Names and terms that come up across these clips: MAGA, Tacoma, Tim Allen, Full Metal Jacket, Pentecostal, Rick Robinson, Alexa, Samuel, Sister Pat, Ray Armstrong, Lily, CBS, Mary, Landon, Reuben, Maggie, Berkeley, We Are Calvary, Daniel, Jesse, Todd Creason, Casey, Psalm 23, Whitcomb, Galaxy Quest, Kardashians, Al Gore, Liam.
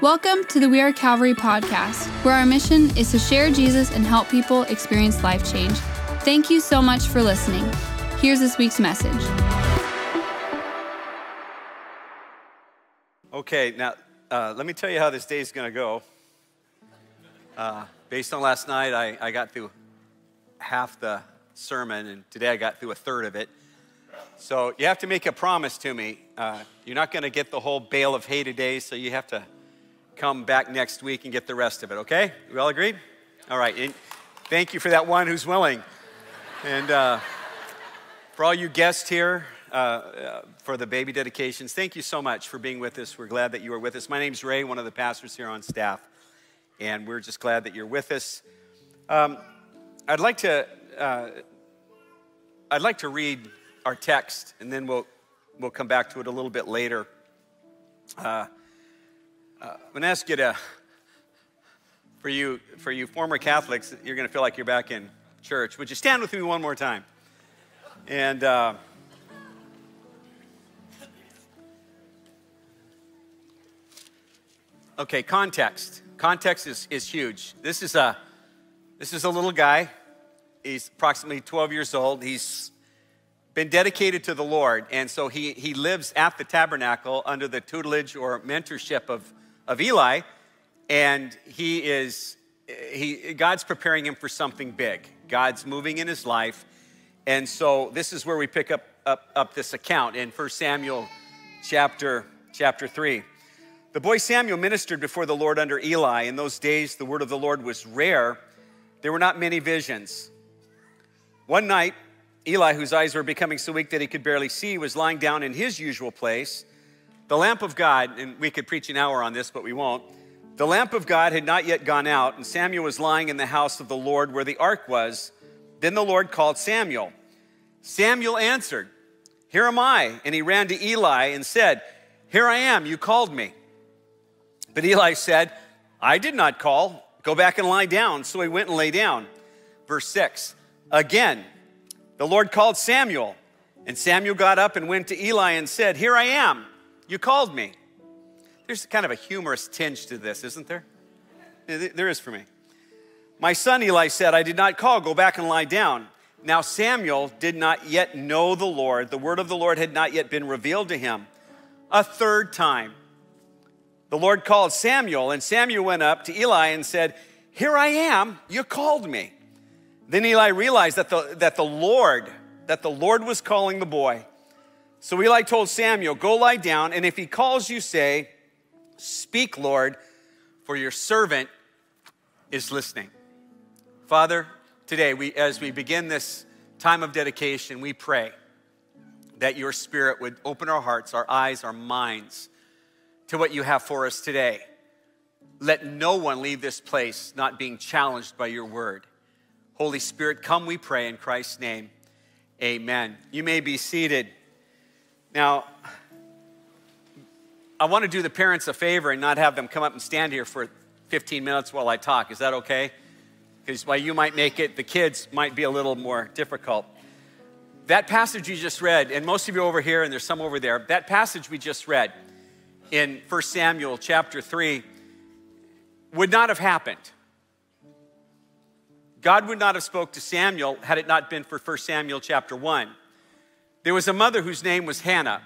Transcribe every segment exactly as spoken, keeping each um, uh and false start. Welcome to the We Are Calvary podcast, where our mission is to share Jesus and help people experience life change. Thank you so much for listening. Here's this week's message. Okay, now uh, let me tell you how this day is going to go. Uh, based on last night, I, I got through half the sermon, and today I got through a third of it. So you have to make a promise to me. Uh, you're not going to get the whole bale of hay today, so you have to come back next week and get the rest of it, okay? We all agreed? All right. And thank you for that one who's willing. And uh, for all you guests here uh, uh, for the baby dedications, thank you so much for being with us. We're glad that you are with us. My name's Ray, one of the pastors here on staff, and we're just glad that you're with us. Um, I'd like to uh, I'd like to read our text, and then we'll we'll come back to it a little bit later. Uh, Uh, I'm going to ask you to, for you, for you former Catholics, you're going to feel like you're back in church. Would you stand with me one more time? And uh, okay, context. Context is, is huge. This is a this is a little guy. He's approximately twelve years old. He's been dedicated to the Lord, and so he he lives at the tabernacle under the tutelage or mentorship of. of Eli, and he is, he, God's preparing him for something big. God's moving in his life. And so this is where we pick up, up, up this account in First Samuel chapter three. The boy Samuel ministered before the Lord under Eli. In those days, the word of the Lord was rare. There were not many visions. One night, Eli, whose eyes were becoming so weak that he could barely see, was lying down in his usual place. The lamp of God, and we could preach an hour on this, but we won't. The lamp of God had not yet gone out, and Samuel was lying in the house of the Lord where the ark was. Then the Lord called Samuel. Samuel answered, "Here am I." And he ran to Eli and said, "Here I am, you called me." But Eli said, "I did not call. Go back and lie down." So he went and lay down. Verse six, again, the Lord called Samuel. And Samuel got up and went to Eli and said, "Here I am. You called me." There's kind of a humorous tinge to this, isn't there? There is for me. "My son," Eli said, "I did not call. Go back and lie down." Now Samuel did not yet know the Lord. The word of the Lord had not yet been revealed to him. A third time, the Lord called Samuel, and Samuel went up to Eli and said, "Here I am. You called me." Then Eli realized that the, that the Lord, that the Lord was calling the boy. So Eli told Samuel, "Go lie down, and if he calls you, say, 'Speak, Lord, for your servant is listening.'" Father, today, we, as we begin this time of dedication, we pray that your Spirit would open our hearts, our eyes, our minds to what you have for us today. Let no one leave this place not being challenged by your word. Holy Spirit, come, we pray, in Christ's name, amen. You may be seated. Now, I want to do the parents a favor and not have them come up and stand here for fifteen minutes while I talk. Is that okay? Because while you might make it, the kids might be a little more difficult. That passage you just read, and most of you over here, and there's some over there, that passage we just read in First Samuel chapter three would not have happened. God would not have spoke to Samuel had it not been for First Samuel chapter one. There was a mother whose name was Hannah.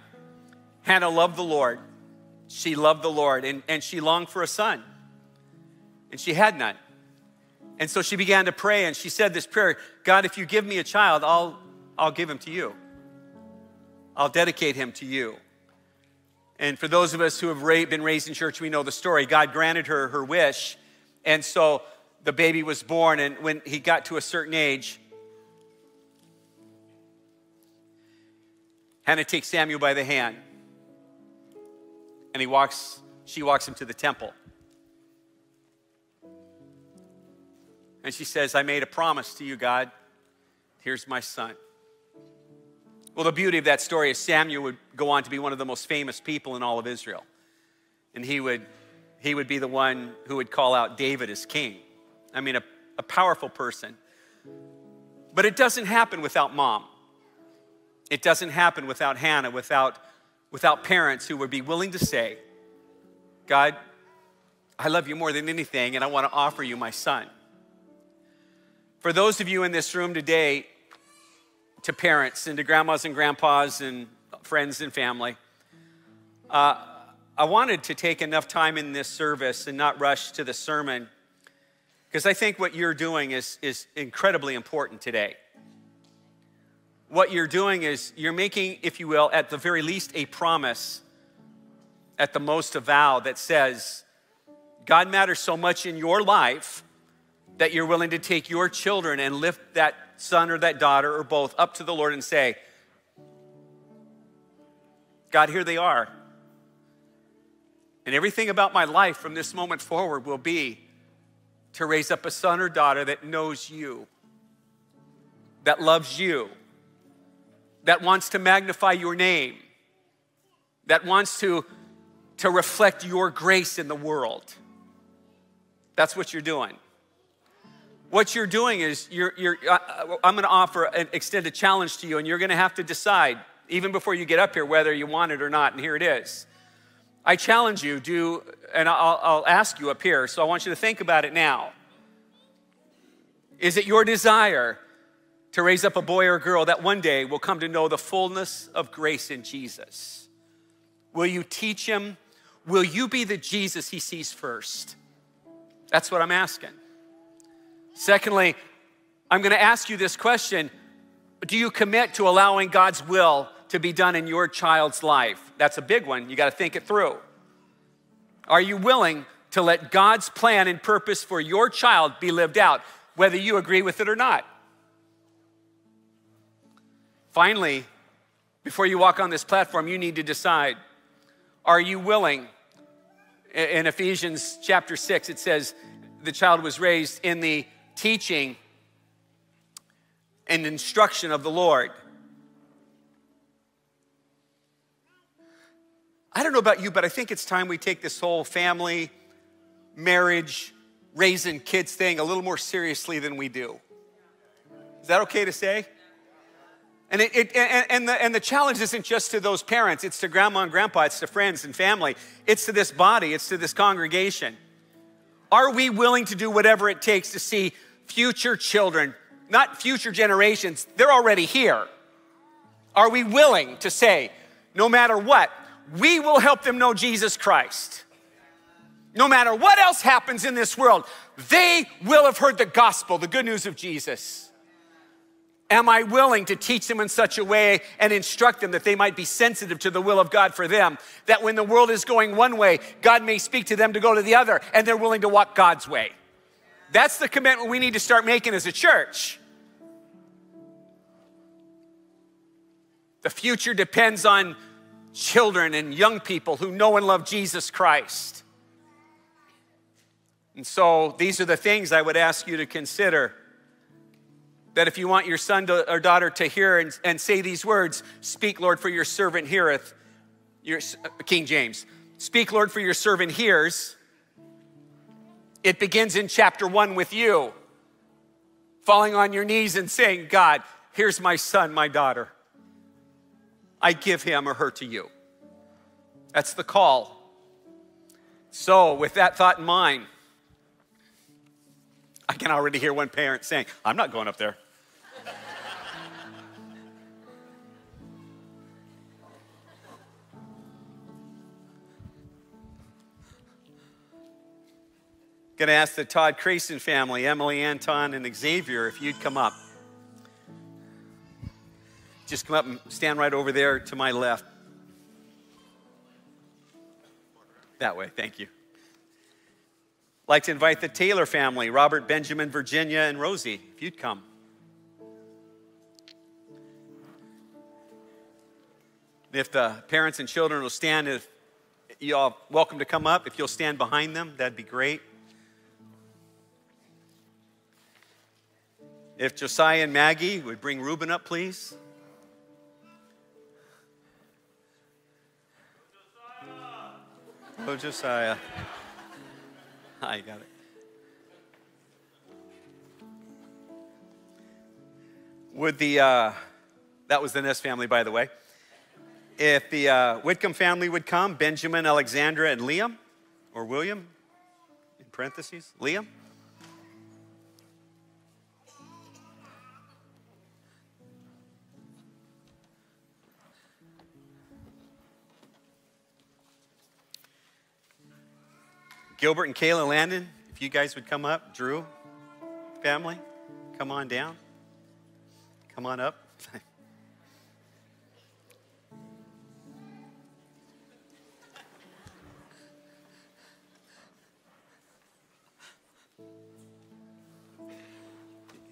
Hannah loved the Lord. She loved the Lord, and, and she longed for a son. And she had none. And so she began to pray, and she said this prayer, "God, if you give me a child, I'll, I'll give him to you. I'll dedicate him to you." And for those of us who have ra- been raised in church, we know the story. God granted her her wish, and so the baby was born, and when he got to a certain age, Hannah takes Samuel by the hand, and he walks, she walks him to the temple. And she says, "I made a promise to you, God. Here's my son." Well, the beauty of that story is Samuel would go on to be one of the most famous people in all of Israel. And he would, he would be the one who would call out David as king. I mean, a, a powerful person. But it doesn't happen without mom. It doesn't happen without Hannah, without, without parents who would be willing to say, "God, I love you more than anything, and I want to offer you my son. For those of you in this room today, to parents and to grandmas and grandpas and friends and family, uh, I wanted to take enough time in this service and not rush to the sermon, because I think what you're doing is, is incredibly important today. What you're doing is you're making, if you will, at the very least a promise, at the most a vow that says, God matters so much in your life that you're willing to take your children and lift that son or that daughter or both up to the Lord and say, God, here they are. And everything about my life from this moment forward will be to raise up a son or daughter that knows you, that loves you, that wants to magnify your name, that wants to, to reflect your grace in the world. That's what you're doing. What you're doing is, you're, you're, I'm gonna offer an extended challenge to you, and you're gonna have to decide, even before you get up here, whether you want it or not, and here it is. I challenge you, do, and I'll, I'll ask you up here, so I want you to think about it now. Is it your desire to raise up a boy or girl that one day will come to know the fullness of grace in Jesus? Will you teach him? Will you be the Jesus he sees first? That's what I'm asking. Secondly, I'm gonna ask you this question. Do you commit to allowing God's will to be done in your child's life? That's a big one, you gotta think it through. Are you willing to let God's plan and purpose for your child be lived out, whether you agree with it or not? Finally, before you walk on this platform, you need to decide, are you willing? In Ephesians chapter six, it says, the child was raised in the teaching and instruction of the Lord. I don't know about you, but I think it's time we take this whole family, marriage, raising kids thing a little more seriously than we do. Is that okay to say? And, it, it, and, and, the, and the challenge isn't just to those parents, it's to grandma and grandpa, it's to friends and family, it's to this body, it's to this congregation. Are we willing to do whatever it takes to see future children, not future generations, they're already here. Are we willing to say, no matter what, we will help them know Jesus Christ. No matter what else happens in this world, they will have heard the gospel, the good news of Jesus. Am I willing to teach them in such a way and instruct them that they might be sensitive to the will of God for them? That when the world is going one way, God may speak to them to go to the other, and they're willing to walk God's way. That's the commitment we need to start making as a church. The future depends on children and young people who know and love Jesus Christ. And so these are the things I would ask you to consider. That if you want your son to, or daughter to hear and, and say these words, speak, Lord, for your servant heareth, your, King James, speak, Lord, for your servant hears. It begins in chapter one with you, falling on your knees and saying, God, here's my son, my daughter. I give him or her to you. That's the call. So with that thought in mind, I can already hear one parent saying, I'm not going up there. Gonna ask the Todd Creason family, Emily, Anton, and Xavier, if you'd come up. Just come up and stand right over there to my left. That way, thank you. I'd like to invite the Taylor family, Robert, Benjamin, Virginia, and Rosie, if you'd come. If the parents and children will stand, if y'all welcome to come up, if you'll stand behind them, that'd be great. If Josiah and Maggie would bring Reuben up, please. Josiah. Oh, Josiah. I got it. Would the, uh, that was the Ness family, by the way. If the uh, Whitcomb family would come, Benjamin, Alexandra, and Liam, or William, in parentheses, Liam. Gilbert and Kayla, Landon, if you guys would come up. Drew, family, come on down. Come on up.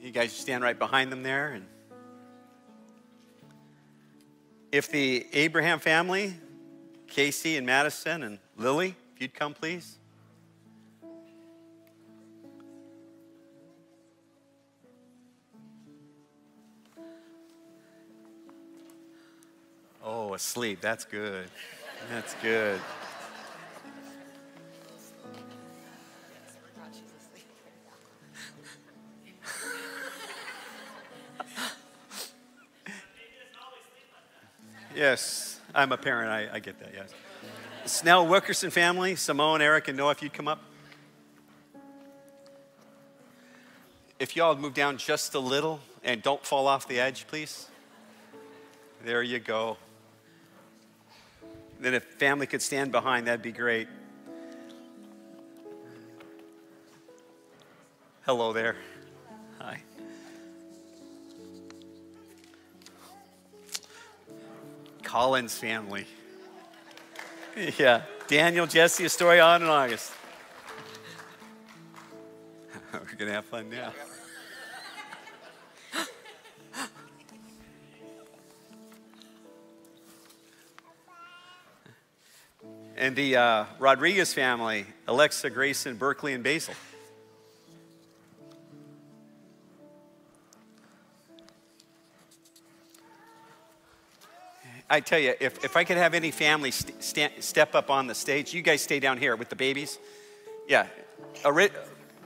You guys stand right behind them there. And if the Abraham family, Casey and Madison and Lily, if you'd come, please. Oh, asleep. That's good. That's good. Yes, I'm a parent. I, I get that, yes. Snell Wilkerson family, Simone, Eric, and Noah, if you'd come up. If y'all move down just a little and don't fall off the edge, please. There you go. Then if family could stand behind, that'd be great. Hello there. Hi. Collins family. Yeah. Daniel, Jesse, a story on in August. We're going to have fun now. And the uh, Rodriguez family, Alexa, Grayson, Berkeley, and Basil. I tell you, if, if I could have any family st st step up on the stage, you guys stay down here with the babies. Yeah, Ari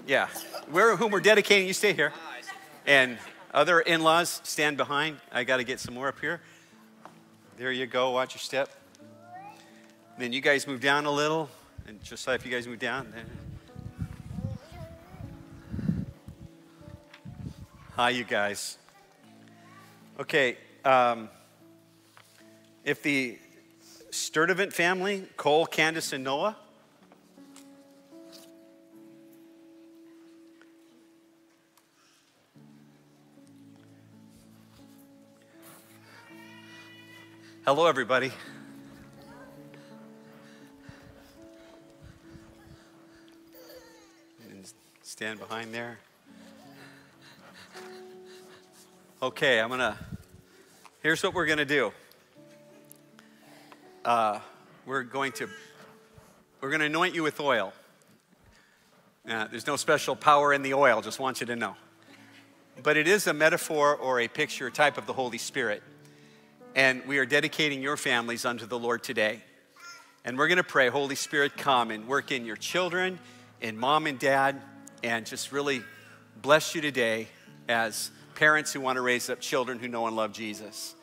yeah. We're, whom we're dedicating, you stay here. And other in-laws, stand behind. I got to get some more up here. There you go, watch your step. Then you guys move down a little, and Josiah, if you guys move down. Then... Hi, you guys. Okay, um, if the Sturtevant family, Cole, Candace, and Noah. Hello, everybody. Stand behind there. Okay, I'm gonna, here's what we're gonna do. Uh, we're going to, we're gonna anoint you with oil. Now, there's no special power in the oil, just want you to know. But it is a metaphor or a picture type of the Holy Spirit. And we are dedicating your families unto the Lord today. And we're gonna pray, Holy Spirit, come and work in your children, in mom and dad, and just really bless you today as parents who want to raise up children who know and love Jesus.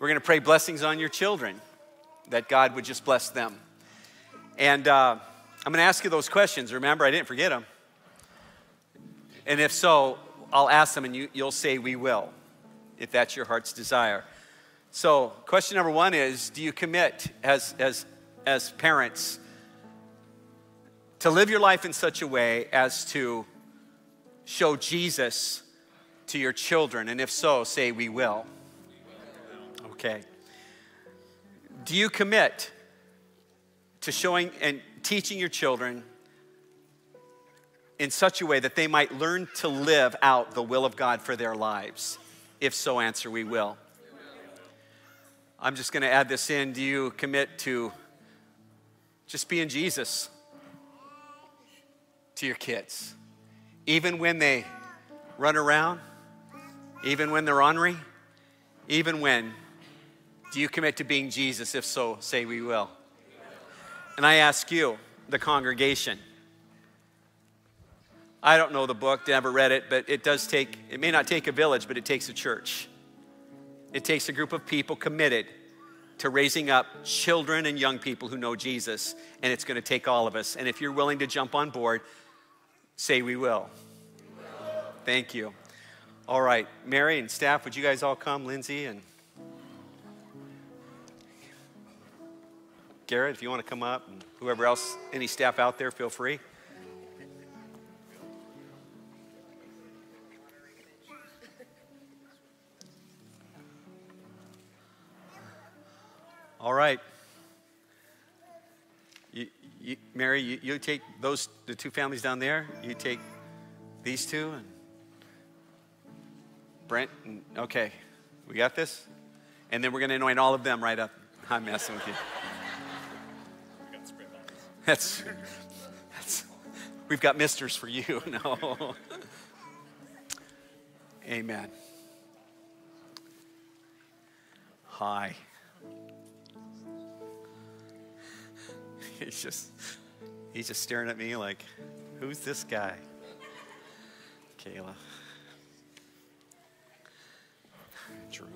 We're going to pray blessings on your children, that God would just bless them. And uh, I'm going to ask you those questions. Remember, I didn't forget them. And if so, I'll ask them and you, you'll say we will, if that's your heart's desire. So question number one is, do you commit as, as, as parents to live your life in such a way as to show Jesus to your children? And if so, say, we will. Okay. Do you commit to showing and teaching your children in such a way that they might learn to live out the will of God for their lives? If so, answer, we will. I'm just going to add this in. Do you commit to just being Jesus to your kids, even when they run around, even when they're ornery, even when? Do you commit to being Jesus? If so, say we will. And I ask you, the congregation, I don't know the book, never read it, but it does take, it may not take a village, but it takes a church. It takes a group of people committed to raising up children and young people who know Jesus, and it's going to take all of us. And if you're willing to jump on board Say we will. We will. Thank you. All right, Mary and staff, would you guys all come? Lindsay and Garrett, if you want to come up, and whoever else, any staff out there, feel free. All right. You, you, Mary, you, you take those, the two families down there. You take these two and Brent. And, okay, we got this? And then we're going to anoint all of them right up. I'm messing with you. We got spray bottles. That's, that's, we've got misters for you. No. Amen. Hi. He's just, he's just staring at me like, who's this guy? Kayla. Drew.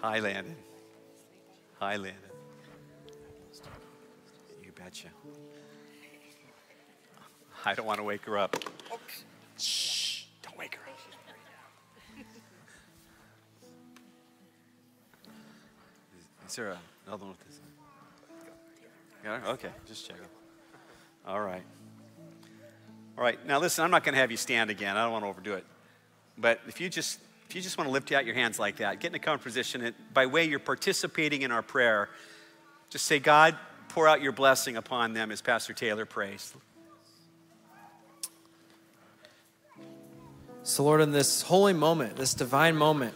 Hi, Landon. Hi, Landon. You betcha. I don't want to wake her up. Shh, don't wake her up. Is, is there a... another one with this. Got her? Okay, just check it. All right. All right. Now listen, I'm not going to have you stand again. I don't want to overdo it. But if you just if you just want to lift out your hands like that, get in a comfortable position, and by way you're participating in our prayer, just say, God, pour out your blessing upon them as Pastor Taylor prays. So Lord, in this holy moment, this divine moment,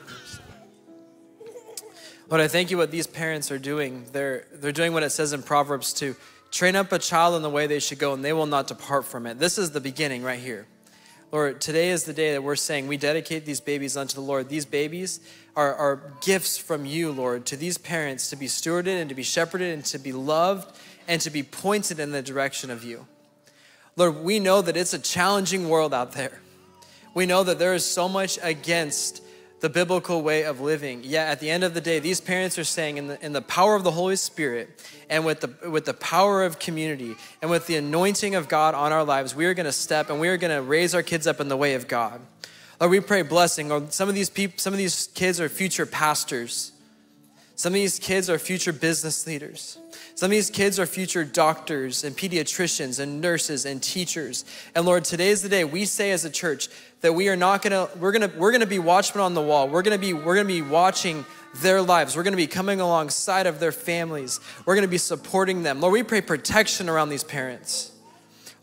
Lord, I thank you what these parents are doing. They're, they're doing what it says in Proverbs to train up a child in the way they should go, and they will not depart from it. This is the beginning right here. Lord, today is the day that we're saying we dedicate these babies unto the Lord. These babies are, are gifts from you, Lord, to these parents to be stewarded and to be shepherded and to be loved and to be pointed in the direction of you. Lord, we know that it's a challenging world out there. We know that there is so much against the biblical way of living. Yet at the end of the day, these parents are saying in the, in the power of the Holy Spirit and with the, with the power of community and with the anointing of God on our lives, we are gonna step and we are gonna raise our kids up in the way of God. Lord, we pray blessing. Or some of these people, some of these kids are future pastors. Some of these kids are future business leaders. Some of these kids are future doctors and pediatricians and nurses and teachers. And Lord, today is the day we say as a church that we are not gonna, we're gonna, we're gonna be watchmen on the wall. We're gonna be, we're gonna be watching their lives. We're gonna be coming alongside of their families. We're gonna be supporting them. Lord, we pray protection around these parents.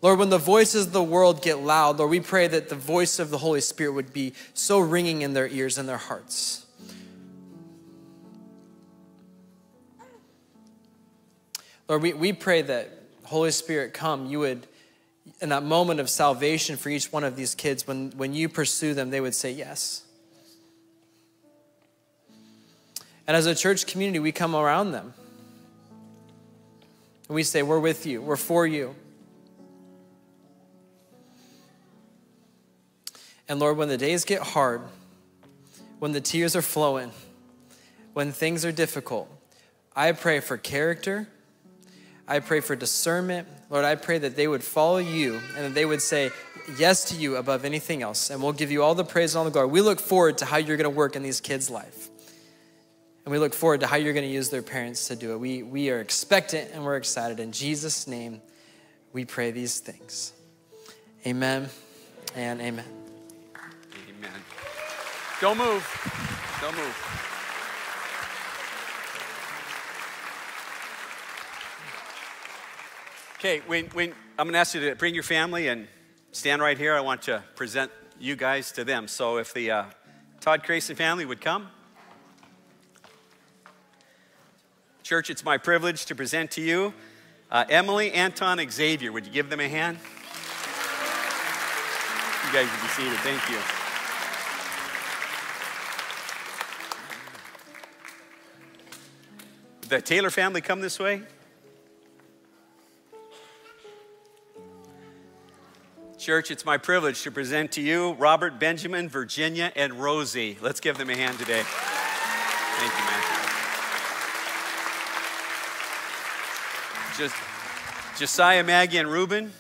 Lord, when the voices of the world get loud, Lord, we pray that the voice of the Holy Spirit would be so ringing in their ears and their hearts. Lord, we, we pray that, Holy Spirit, come, you would, in that moment of salvation for each one of these kids, when, when you pursue them, they would say yes. And as a church community, we come around them. And we say, we're with you, we're for you. And Lord, when the days get hard, when the tears are flowing, when things are difficult, I pray for character, I pray for discernment. Lord, I pray that they would follow you and that they would say yes to you above anything else. And we'll give you all the praise and all the glory. We look forward to how you're gonna work in these kids' life. And we look forward to how you're gonna use their parents to do it. We, we are expectant and we're excited. In Jesus' name, we pray these things. Amen and amen. Amen. Don't move, don't move. Okay, when, when, I'm gonna ask you to bring your family and stand right here. I want to present you guys to them. So if the uh, Todd Grayson family would come. Church, it's my privilege to present to you uh, Emily, Anton, Xavier. Would you give them a hand? You guys can be seated, thank you. The Taylor family come this way. Church, it's my privilege to present to you Robert, Benjamin, Virginia, and Rosie. Let's give them a hand today. Thank you, man. Just, Josiah, Maggie, and Reuben,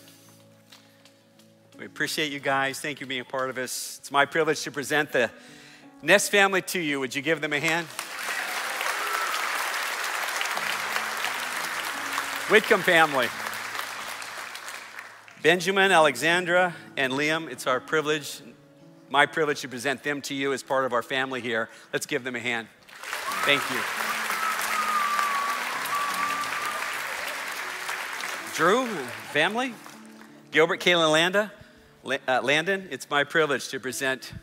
we appreciate you guys. Thank you for being a part of us. It's my privilege to present the Ness family to you. Would you give them a hand? Whitcomb family. Benjamin, Alexandra, and Liam, it's our privilege, my privilege to present them to you as part of our family here. Let's give them a hand. Thank you. Drew, family. Gilbert, Kayla, and uh, Landon, it's my privilege to present.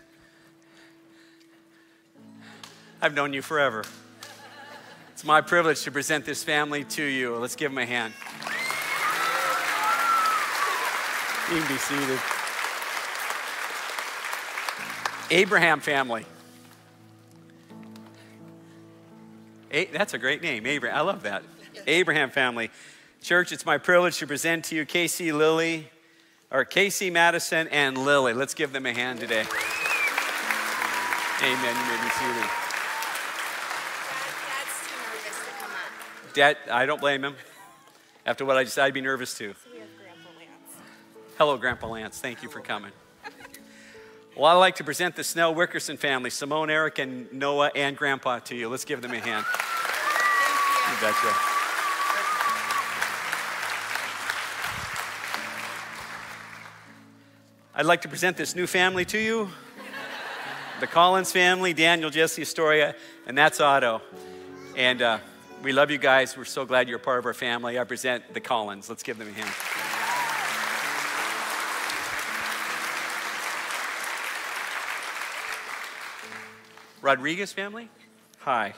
I've known you forever. It's my privilege to present this family to you. Let's give them a hand. You can be seated. Abraham family. A That's a great name, Abraham. I love that. Abraham family. Church, it's my privilege to present to you Casey, Lily, or Casey, Madison, and Lily. Let's give them a hand today. Amen. You may be seated. Dad's too nervous to come on. Dad, I don't blame him. After what I just, I'd be nervous too. Hello, Grandpa Lance. Thank you for coming. Well, I'd like to present the Snell Wickerson family, Simone, Eric, and Noah, and Grandpa to you. Let's give them a hand. Thank you. You betcha. I'd like to present this new family to you, the Collins family, Daniel, Jesse, Astoria, and that's Otto. And uh, we love you guys. We're so glad you're a part of our family. I present the Collins. Let's give them a hand. Rodriguez family, hi.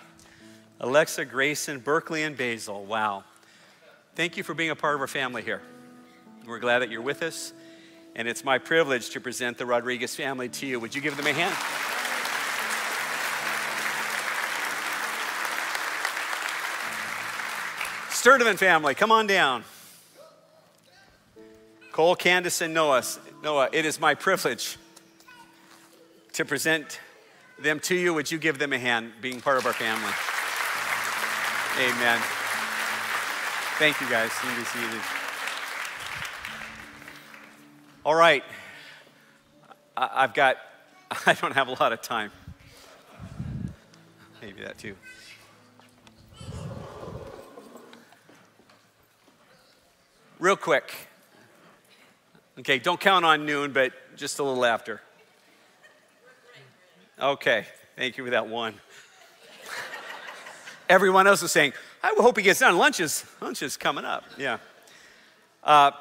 Alexa, Grayson, Berkeley, and Basil, wow. Thank you for being a part of our family here. We're glad that you're with us, and it's my privilege to present the Rodriguez family to you. Would you give them a hand? Sturdivant family, come on down. Cole, Candace, and Noah. Noah, it is my privilege to present them to you. Would you give them a hand, being part of our family? Amen. Thank you guys. You can be seated. All right. I've got, I don't have a lot of time. Maybe that too. Real quick. Okay, don't count on noon, but just a little after. Okay, thank you for that one. Everyone else is saying, I hope he gets done. Lunch is, lunch is coming up, yeah. Uh,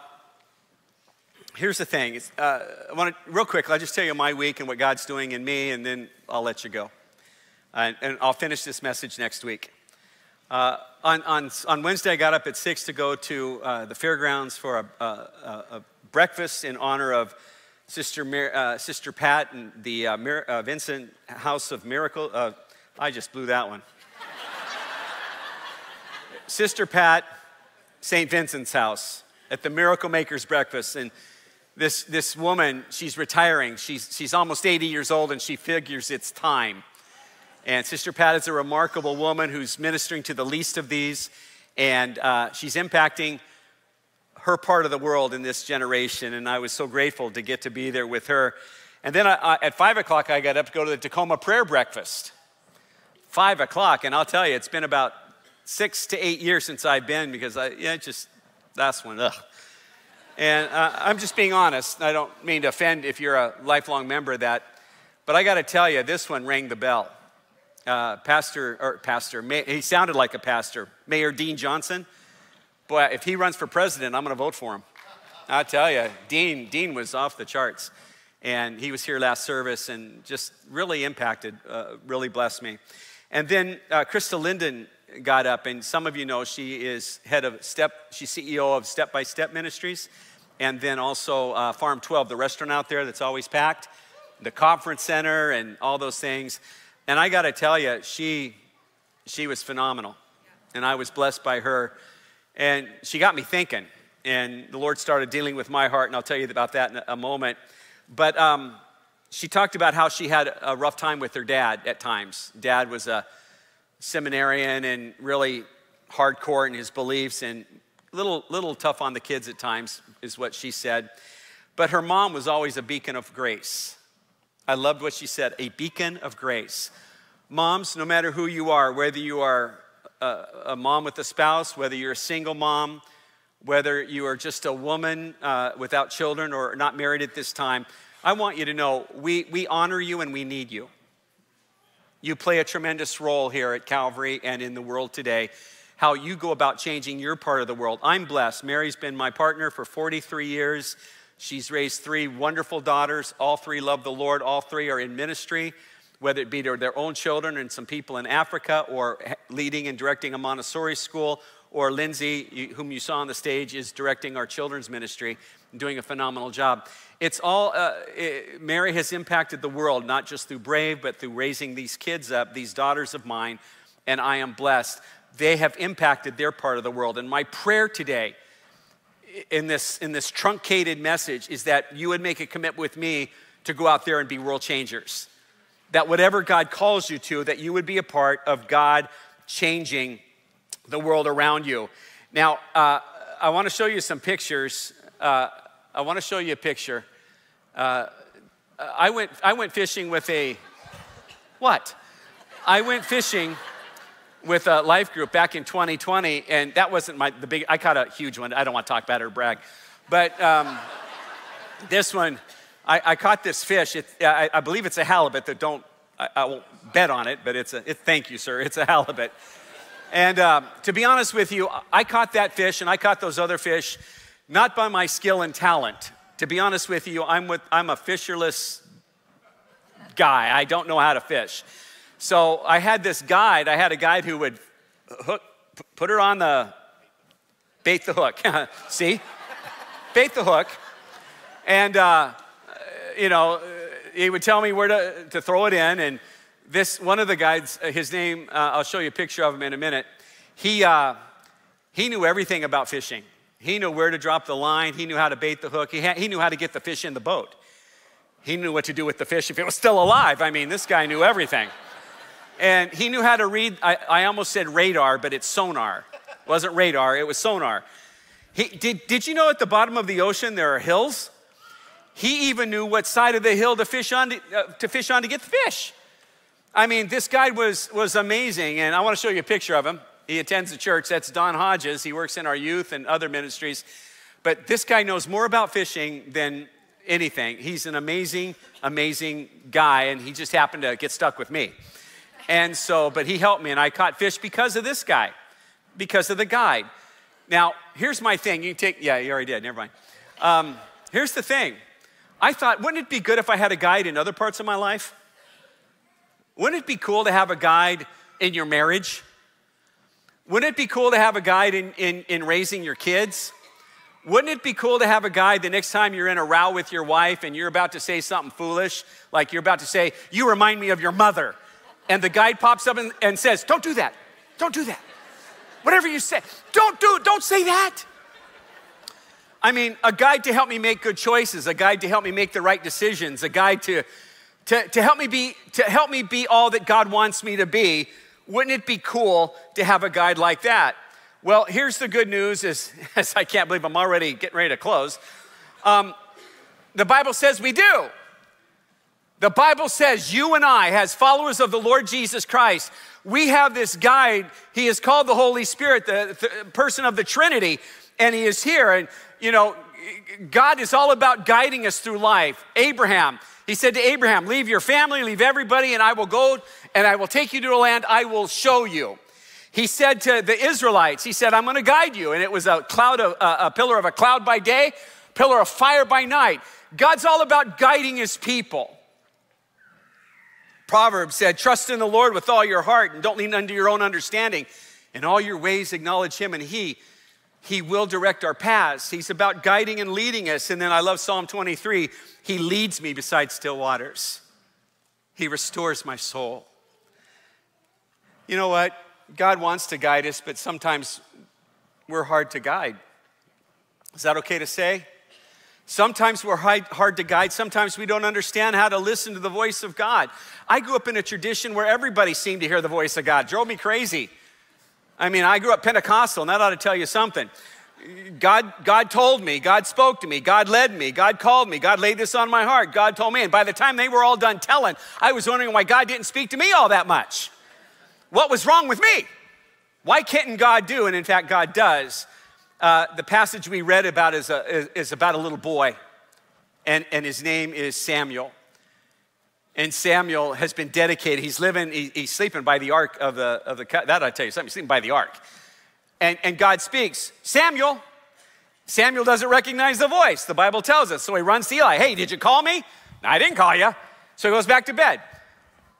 here's the thing. It's, uh, I want to, real quick, I'll just tell you my week and what God's doing in me, and then I'll let you go. Uh, and I'll finish this message next week. Uh, on, on, on Wednesday, I got up at six to go to uh, the fairgrounds for a, a, a breakfast in honor of Sister, Mary, uh, Sister Pat and the uh, Mir uh, Vincent House of Miracle. Uh, I just blew that one. Sister Pat, Saint Vincent's house at the Miracle Maker's breakfast. And this, this woman, she's retiring. She's, she's almost eighty years old, and she figures it's time. And Sister Pat is a remarkable woman who's ministering to the least of these. And uh, she's impacting her part of the world in this generation, and I was so grateful to get to be there with her. And then I, I, at five o'clock, I got up to go to the Tacoma prayer breakfast. Five o'clock, and I'll tell you, it's been about six to eight years since I've been, because I, yeah, just last one, ugh. And uh, I'm just being honest. I don't mean to offend if you're a lifelong member of that, but I got to tell you, this one rang the bell. Uh, pastor, or pastor, he sounded like a pastor, Mayor Dean Johnson. Boy, if he runs for president, I'm going to vote for him. I tell you, Dean, Dean was off the charts. And he was here last service and just really impacted, uh, really blessed me. And then uh, Krista Linden got up, and some of you know she is head of Step, she's C E O of Step by Step Ministries, and then also uh, Farm twelve, the restaurant out there that's always packed, the conference center and all those things. And I got to tell you, she, she was phenomenal. And I was blessed by her. And she got me thinking, and the Lord started dealing with my heart, and I'll tell you about that in a moment. But um, she talked about how she had a rough time with her dad at times. Dad was a seminarian and really hardcore in his beliefs, and little, little tough on the kids at times is what she said. But her mom was always a beacon of grace. I loved what she said, a beacon of grace. Moms, no matter who you are, whether you are a, a mom with a spouse, whether you're a single mom, whether you are just a woman uh, without children or not married at this time, I want you to know we, we honor you and we need you. You play a tremendous role here at Calvary and in the world today, how you go about changing your part of the world. I'm blessed. Mary's been my partner for forty-three years. She's raised three wonderful daughters. All three love the Lord. All three are in ministry, whether it be to their own children and some people in Africa or leading and directing a Montessori school, or Lindsay, whom you saw on the stage, is directing our children's ministry and doing a phenomenal job. It's all, uh, it, Mary has impacted the world, not just through Brave, but through raising these kids up, these daughters of mine, and I am blessed. They have impacted their part of the world. And my prayer today in this, in this truncated message is that you would make a commitment with me to go out there and be world changers. That whatever God calls you to, that you would be a part of God changing the world around you. Now, uh, I want to show you some pictures. Uh, I want to show you a picture. Uh, I went, I went fishing with a, what? I went fishing with a life group back in twenty twenty, and that wasn't my, the big, I caught a huge one. I don't want to talk about it or brag. But um, this one, I, I caught this fish. It, I, I believe it's a halibut that don't, I, I won't bet on it, but it's a, it, thank you, sir. It's a halibut. And uh, to be honest with you, I caught that fish and I caught those other fish, not by my skill and talent. To be honest with you, I'm, with, I'm a fisherless guy. I don't know how to fish. So I had this guide. I had a guide who would hook, put her on the, bait the hook. See? Bait the hook. And, uh, you know, he would tell me where to, to throw it in. And this, one of the guides, his name, uh, I'll show you a picture of him in a minute. He, uh, he knew everything about fishing. He knew where to drop the line. He knew how to bait the hook. He, had, he knew how to get the fish in the boat. He knew what to do with the fish if it was still alive. I mean, this guy knew everything. And he knew how to read, I, I almost said radar, but it's sonar. It wasn't radar, it was sonar. He, did, did you know at the bottom of the ocean there are hills? He even knew what side of the hill to fish on to, uh, to, fish on to get the fish. I mean, this guy was, was amazing, and I want to show you a picture of him. He attends the church. That's Don Hodges. He works in our youth and other ministries. But this guy knows more about fishing than anything. He's an amazing, amazing guy, and he just happened to get stuck with me. And so, but he helped me, and I caught fish because of this guy, because of the guide. Now, here's my thing. You take, yeah, you already did. Never mind. Um, here's the thing. I thought, wouldn't it be good if I had a guide in other parts of my life? Wouldn't it be cool to have a guide in your marriage? Wouldn't it be cool to have a guide in, in, in raising your kids? Wouldn't it be cool to have a guide the next time you're in a row with your wife and you're about to say something foolish, like you're about to say, you remind me of your mother. And the guide pops up and, and says, don't do that. Don't do that. Whatever you say, don't do, don't say that. I mean, a guide to help me make good choices, a guide to help me make the right decisions, a guide to To, to, help me be, to help me be all that God wants me to be. Wouldn't it be cool to have a guide like that? Well, here's the good news is, as I can't believe I'm already getting ready to close. Um, the Bible says we do. The Bible says you and I, as followers of the Lord Jesus Christ, we have this guide. He is called the Holy Spirit, the, the person of the Trinity, and he is here. And, you know, God is all about guiding us through life. Abraham, he said to Abraham, leave your family, leave everybody, and I will go and I will take you to a land I will show you. He said to the Israelites, he said, I'm gonna guide you. And it was a cloud, of, a, a pillar of a cloud by day, pillar of fire by night. God's all about guiding his people. Proverbs said, trust in the Lord with all your heart and don't lean unto your own understanding. In all your ways acknowledge him and he, He will direct our paths. He's about guiding and leading us. And then I love Psalm twenty-three. He leads me beside still waters. He restores my soul. You know what? God wants to guide us, but sometimes we're hard to guide. Is that okay to say? Sometimes we're hard to guide. Sometimes we don't understand how to listen to the voice of God. I grew up in a tradition where everybody seemed to hear the voice of God. It drove me crazy. I mean, I grew up Pentecostal, and that ought to tell you something. God, God told me, God spoke to me, God led me, God called me, God laid this on my heart, God told me. And by the time they were all done telling, I was wondering why God didn't speak to me all that much. What was wrong with me? Why can't God do? And in fact, God does. Uh, the passage we read about is, a, is, is about a little boy, and, and his name is Samuel. And Samuel has been dedicated. He's living, he, he's sleeping by the ark of the, of the, that I tell you something, he's sleeping by the ark. And, and God speaks, Samuel. Samuel doesn't recognize the voice, the Bible tells us. So he runs to Eli. Hey, did you call me? No, I didn't call you. So he goes back to bed.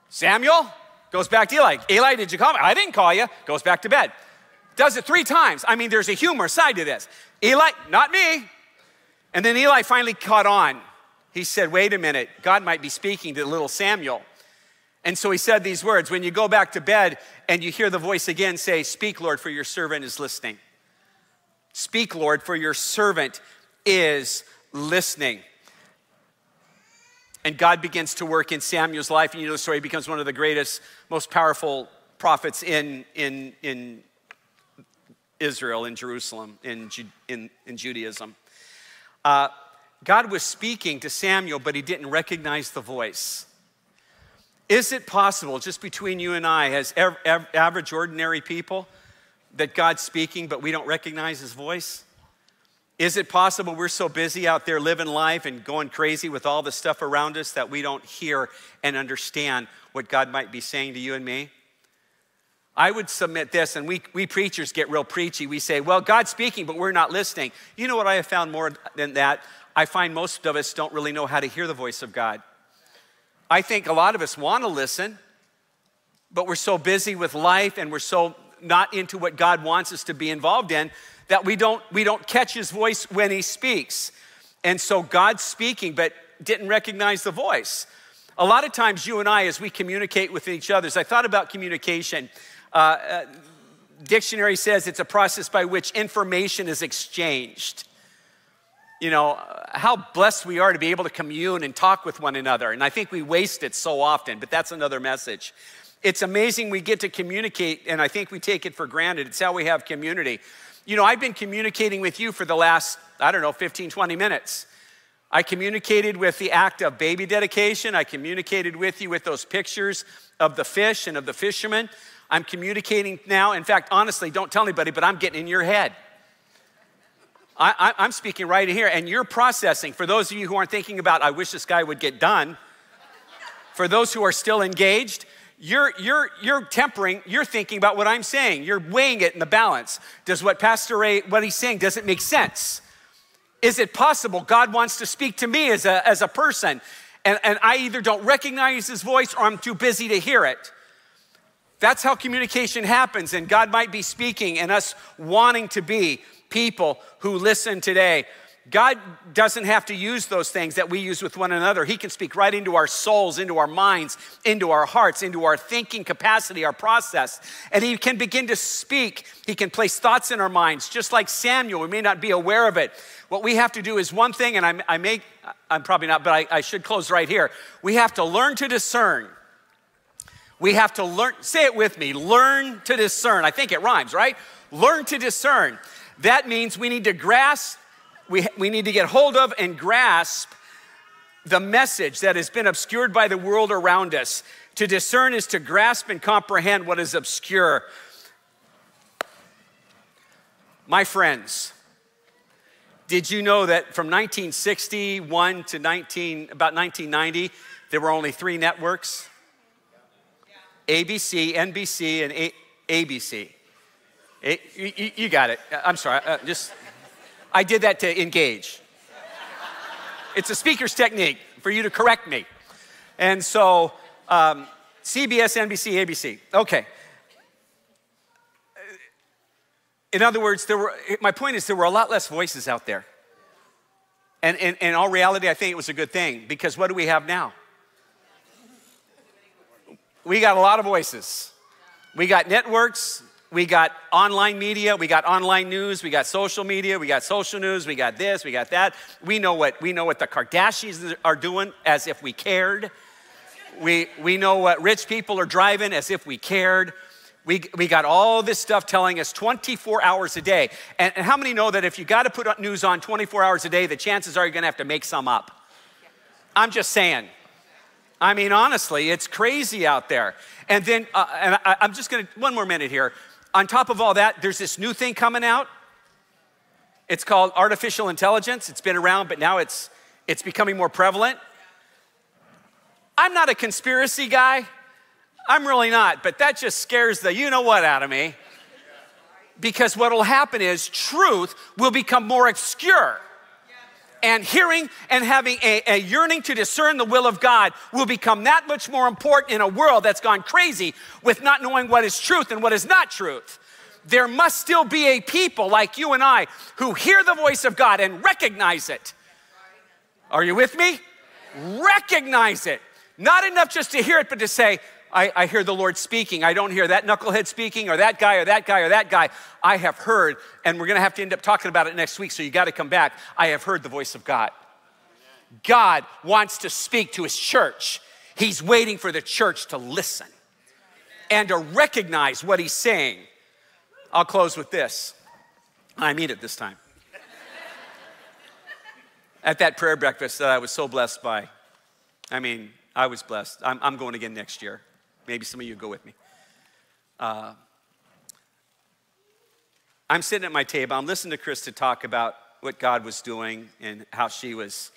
Samuel goes back to Eli. Eli, did you call me? I didn't call you. Goes back to bed. Does it three times. I mean, there's a humor side to this. Eli, not me. And then Eli finally caught on. He said, wait a minute, God might be speaking to little Samuel. And so he said these words, when you go back to bed and you hear the voice again say, speak, Lord, for your servant is listening. Speak, Lord, for your servant is listening. And God begins to work in Samuel's life. And you know the story, he becomes one of the greatest, most powerful prophets in, in, in Israel, in Jerusalem, in, in, in Judaism. Uh, God was speaking to Samuel, but he didn't recognize the voice. Is it possible, just between you and I, as average, ordinary people, that God's speaking, but we don't recognize his voice? Is it possible we're so busy out there living life and going crazy with all the stuff around us that we don't hear and understand what God might be saying to you and me? I would submit this, and we, we preachers get real preachy. We say, well, God's speaking, but we're not listening. You know what I have found more than that? I find most of us don't really know how to hear the voice of God. I think a lot of us want to listen, but we're so busy with life and we're so not into what God wants us to be involved in that we don't, we don't catch his voice when he speaks. And so God's speaking, but didn't recognize the voice. A lot of times you and I, as we communicate with each other, as I thought about communication, uh, uh, dictionary says it's a process by which information is exchanged. You know, how blessed we are to be able to commune and talk with one another. And I think we waste it so often, but that's another message. It's amazing we get to communicate, and I think we take it for granted. It's how we have community. You know, I've been communicating with you for the last, I don't know, fifteen, twenty minutes. I communicated with the act of baby dedication. I communicated with you with those pictures of the fish and of the fishermen. I'm communicating now. In fact, honestly, don't tell anybody, but I'm getting in your head. I, I'm speaking right here, and you're processing. For those of you who aren't thinking about, I wish this guy would get done. For those who are still engaged, you're, you're, you're tempering, you're thinking about what I'm saying. You're weighing it in the balance. Does what Pastor Ray, what he's saying, does it make sense? Is it possible God wants to speak to me as a, as a person, and, and I either don't recognize his voice or I'm too busy to hear it? That's how communication happens, and God might be speaking and us wanting to be people who listen today. God doesn't have to use those things that we use with one another. He can speak right into our souls, into our minds, into our hearts, into our thinking capacity, our process. And he can begin to speak. He can place thoughts in our minds, just like Samuel. We may not be aware of it. What we have to do is one thing, and I, I may, I'm probably not, but I, I should close right here. We have to learn to discern. We have to learn, say it with me, learn to discern. I think it rhymes, right? Learn to discern. That means we need to grasp, we, we need to get hold of and grasp the message that has been obscured by the world around us. To discern is to grasp and comprehend what is obscure. My friends, did you know that from nineteen sixty-one to nineteen, about nineteen ninety, there were only three networks? A B C, N B C, and A- ABC. It, you, you got it. I'm sorry. Uh, just, I did that to engage. It's a speaker's technique for you to correct me. And so, um, C B S, N B C, A B C. Okay. In other words, there were. My point is there were a lot less voices out there. And in in all reality, I think it was a good thing, because what do we have now? We got a lot of voices. We got networks. We got online media, we got online news, we got social media, we got social news, we got this, we got that. We know what, we know what the Kardashians are doing as if we cared. We, we know what rich people are driving as if we cared. We, we got all this stuff telling us twenty-four hours a day. And, and how many know that if you got to put news on twenty-four hours a day, the chances are you're going to have to make some up? I'm just saying. I mean, honestly, it's crazy out there. And then, uh, and I, I'm just going to, one more minute here. On top of all that, there's this new thing coming out. It's called artificial intelligence. It's been around, but now it's, it's becoming more prevalent. I'm not a conspiracy guy. I'm really not, but that just scares the you-know-what out of me. Because what'll happen is truth will become more obscure. And hearing and having a, a yearning to discern the will of God will become that much more important in a world that's gone crazy with not knowing what is truth and what is not truth. There must still be a people like you and I who hear the voice of God and recognize it. Are you with me? Recognize it. Not enough just to hear it, but to say, I, I hear the Lord speaking. I don't hear that knucklehead speaking or that guy or that guy or that guy. I have heard, and we're going to have to end up talking about it next week, so you got to come back. I have heard the voice of God. God wants to speak to his church. He's waiting for the church to listen and to recognize what he's saying. I'll close with this. I mean it this time. At that prayer breakfast that I was so blessed by. I mean, I was blessed. I'm, I'm going again next year. Maybe some of you go with me. Uh, I'm sitting at my table. I'm listening to Chris to talk about what God was doing and how she was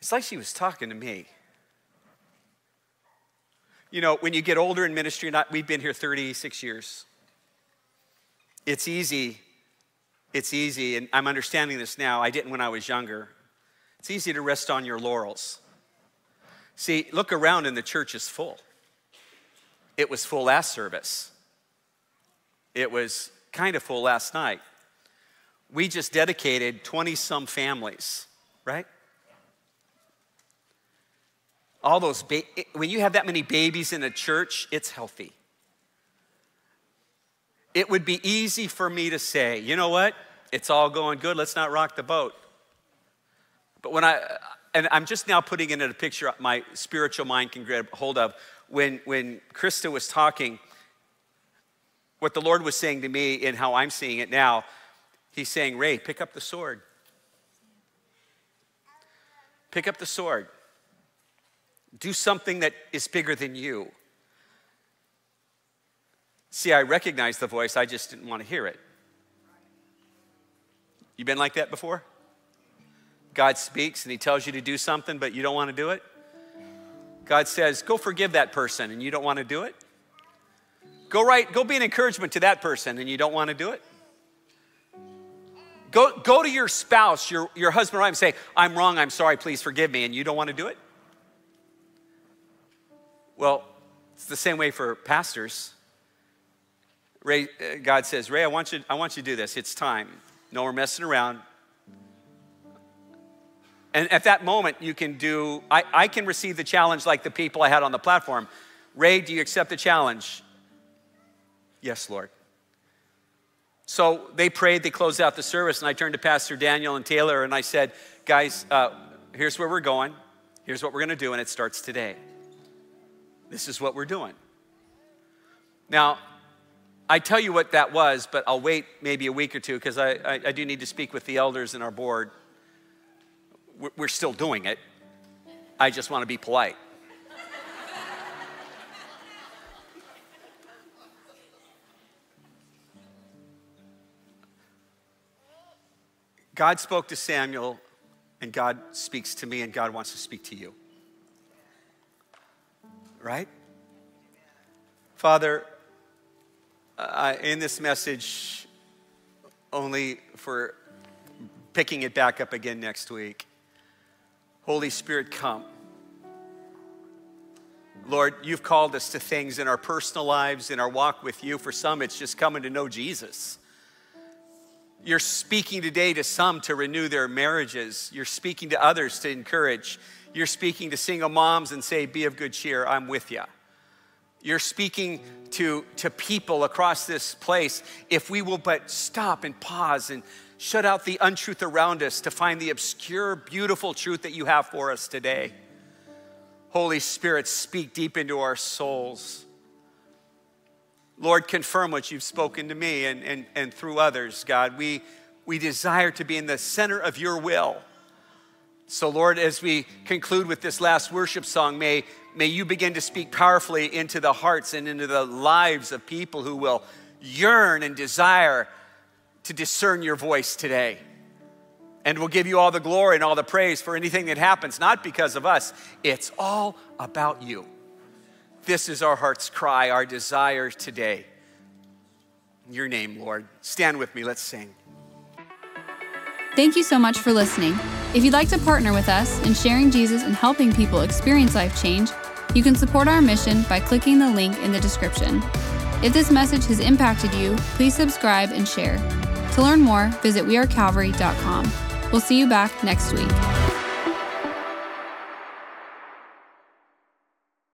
it's like she was talking to me. You know, when you get older in ministry, and I, we've been here thirty-six years. It's easy. It's easy, and I'm understanding this now. I didn't when I was younger. It's easy to rest on your laurels. See, look around and the church is full. It was full last service. It was kind of full last night. We just dedicated twenty-some families, right? All those, ba- when you have that many babies in a church, it's healthy. It would be easy for me to say, you know what? It's all going good. Let's not rock the boat. But when I, and I'm just now putting into the picture my spiritual mind can grab hold of. When, when Krista was talking, what the Lord was saying to me and how I'm seeing it now, he's saying, Ray, pick up the sword. Pick up the sword. Do something that is bigger than you. See, I recognize the voice. I just didn't want to hear it. You been like that before? God speaks and he tells you to do something, but you don't want to do it? God says, go forgive that person, and you don't want to do it? Go write, go be an encouragement to that person, and you don't want to do it? Go, go to your spouse, your, your husband or wife, and say, I'm wrong, I'm sorry, please forgive me, and you don't want to do it? Well, it's the same way for pastors. Ray, God says, Ray, I want you, I want you to do this. It's time. No more messing around. And at that moment, you can do, I, I can receive the challenge like the people I had on the platform. Ray, do you accept the challenge? Yes, Lord. So they prayed, they closed out the service, and I turned to Pastor Daniel and Taylor, and I said, guys, uh, here's where we're going. Here's what we're going to do, and it starts today. This is what we're doing. Now, I tell you what that was, but I'll wait maybe a week or two because I, I, I do need to speak with the elders and our board. We're, we're still doing it. I just want to be polite. God spoke to Samuel, and God speaks to me, and God wants to speak to you. Right? Father, Uh, in this message, only for picking it back up again next week. Holy Spirit, come. Lord, you've called us to things in our personal lives, in our walk with you. For some, it's just coming to know Jesus. You're speaking today to some to renew their marriages. You're speaking to others to encourage. You're speaking to single moms and say, be of good cheer, I'm with you. You're speaking to, to people across this place. If we will but stop and pause and Shut out the untruth around us to find the obscure, beautiful truth that you have for us today. Holy Spirit, speak deep into our souls. Lord, confirm what you've spoken to me and, and, and through others, God. We, we desire to be in the center of your will. So Lord, as we conclude with this last worship song, may, may you begin to speak powerfully into the hearts and into the lives of people who will yearn and desire to discern your voice today. And we'll give you all the glory and all the praise for anything that happens, not because of us. It's all about you. This is our heart's cry, our desire today. In your name, Lord. Stand with me, let's sing. Thank you so much for listening. If you'd like to partner with us in sharing Jesus and helping people experience life change, you can support our mission by clicking the link in the description. If this message has impacted you, please subscribe and share. To learn more, visit we are calvary dot com. We'll see you back next week.